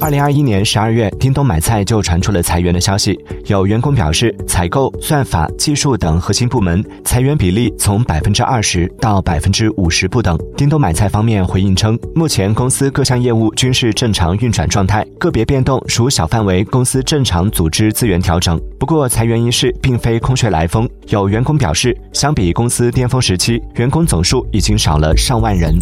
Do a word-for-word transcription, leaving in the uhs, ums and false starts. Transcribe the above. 二零二一年十二月，叮咚买菜就传出了裁员的消息。有员工表示，采购、算法、技术等核心部门裁员比例从 百分之二十 到 百分之五十 不等。叮咚买菜方面回应称，目前公司各项业务均是正常运转状态，个别变动属小范围公司正常组织资源调整。不过裁员一事并非空穴来风，有员工表示，相比公司巅峰时期，员工总数已经少了上万人。